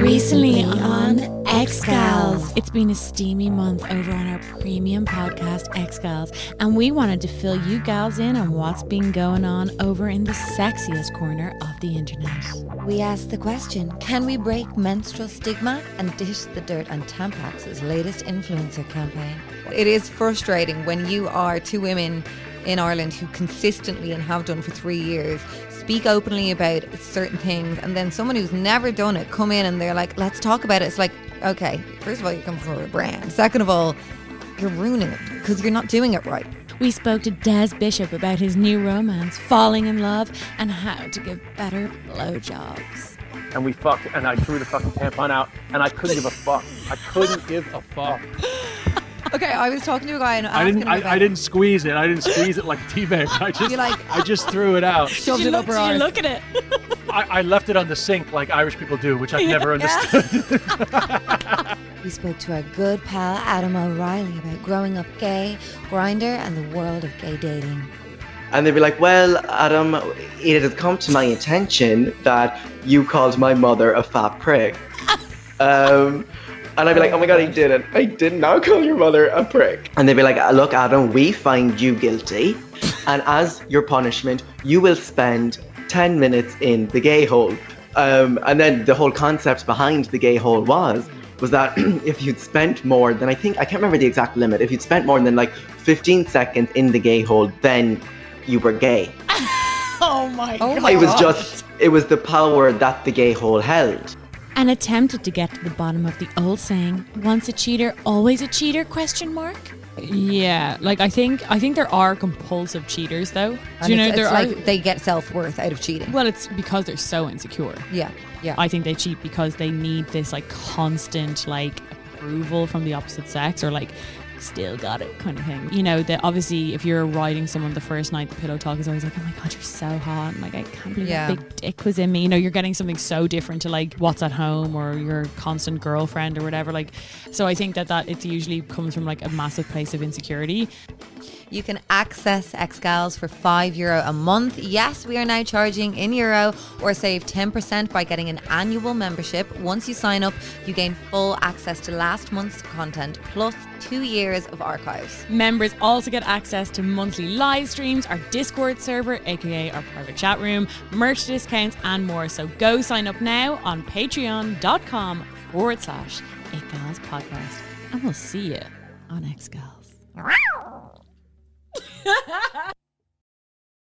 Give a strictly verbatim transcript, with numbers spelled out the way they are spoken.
Recently on XGals. It's been a steamy month over on our premium podcast, XGals, and we wanted to fill you gals in on what's been going on over in the sexiest corner of the internet. We asked the question, can we break menstrual stigma? And dish the dirt on Tampax's latest influencer campaign. It is frustrating when you are two women in Ireland who consistently and have done for three years speak openly about certain things, and then someone who's never done it come in and they're like, let's talk about it. It's like, okay, first of all, you're coming from a brand, second of all, you're ruining it because you're not doing it right. We spoke to Des Bishop about his new romance, falling in love, and how to give better blowjobs. And we fucked, and I threw the fucking tampon out, and I couldn't give a fuck. I couldn't give a fuck. Okay, I was talking to a guy and I didn't. Him I, I didn't squeeze it. I didn't squeeze it like teabag. I just, like, I just threw it out. Shoved it up her arse. Did you look at it? I, I left it on the sink like Irish people do, which I've yeah. never understood. Yeah. We spoke to our good pal Adam O'Reilly about growing up gay, Grindr, and the world of gay dating. And they'd be like, well, Adam, it had come to my attention that you called my mother a fat prick. um... And I'd be like, oh my God, I didn't. I did not call your mother a prick. And they'd be like, look, Adam, we find you guilty. And as your punishment, you will spend ten minutes in the gay hole. Um, and then the whole concept behind the gay hole was, was that if you'd spent more than, I think, I can't remember the exact limit. If you'd spent more than like fifteen seconds in the gay hole, then you were gay. Oh my God. It was just, it was the power that the gay hole held. And attempted to get to the bottom of the old saying, once a cheater, always a cheater, question mark? Yeah, like I think I think there are compulsive cheaters though. Do you know, there are, like, they get self-worth out of cheating. Well, it's because they're so insecure. Yeah, yeah. I think they cheat because they need this like constant like approval from the opposite sex, or like still got it kind of thing. You know, that obviously if you're riding someone the first night, the pillow talk is always like, oh my God, you're so hot, and like I can't believe yeah. that big dick was in me. You know, you're getting something so different to like what's at home or your constant girlfriend or whatever. Like, so I think that that it usually comes from like a massive place of insecurity. You can access XGals for five euro a month. Yes, we are now charging in euro, or save ten percent by getting an annual membership. Once you sign up, you gain full access to last month's content, plus two years of archives. Members also get access to monthly live streams, our Discord server, aka our private chat room, merch discounts, and more. So go sign up now on patreon.com forward slash XGals podcast. And we'll see you on XGals. Ha ha!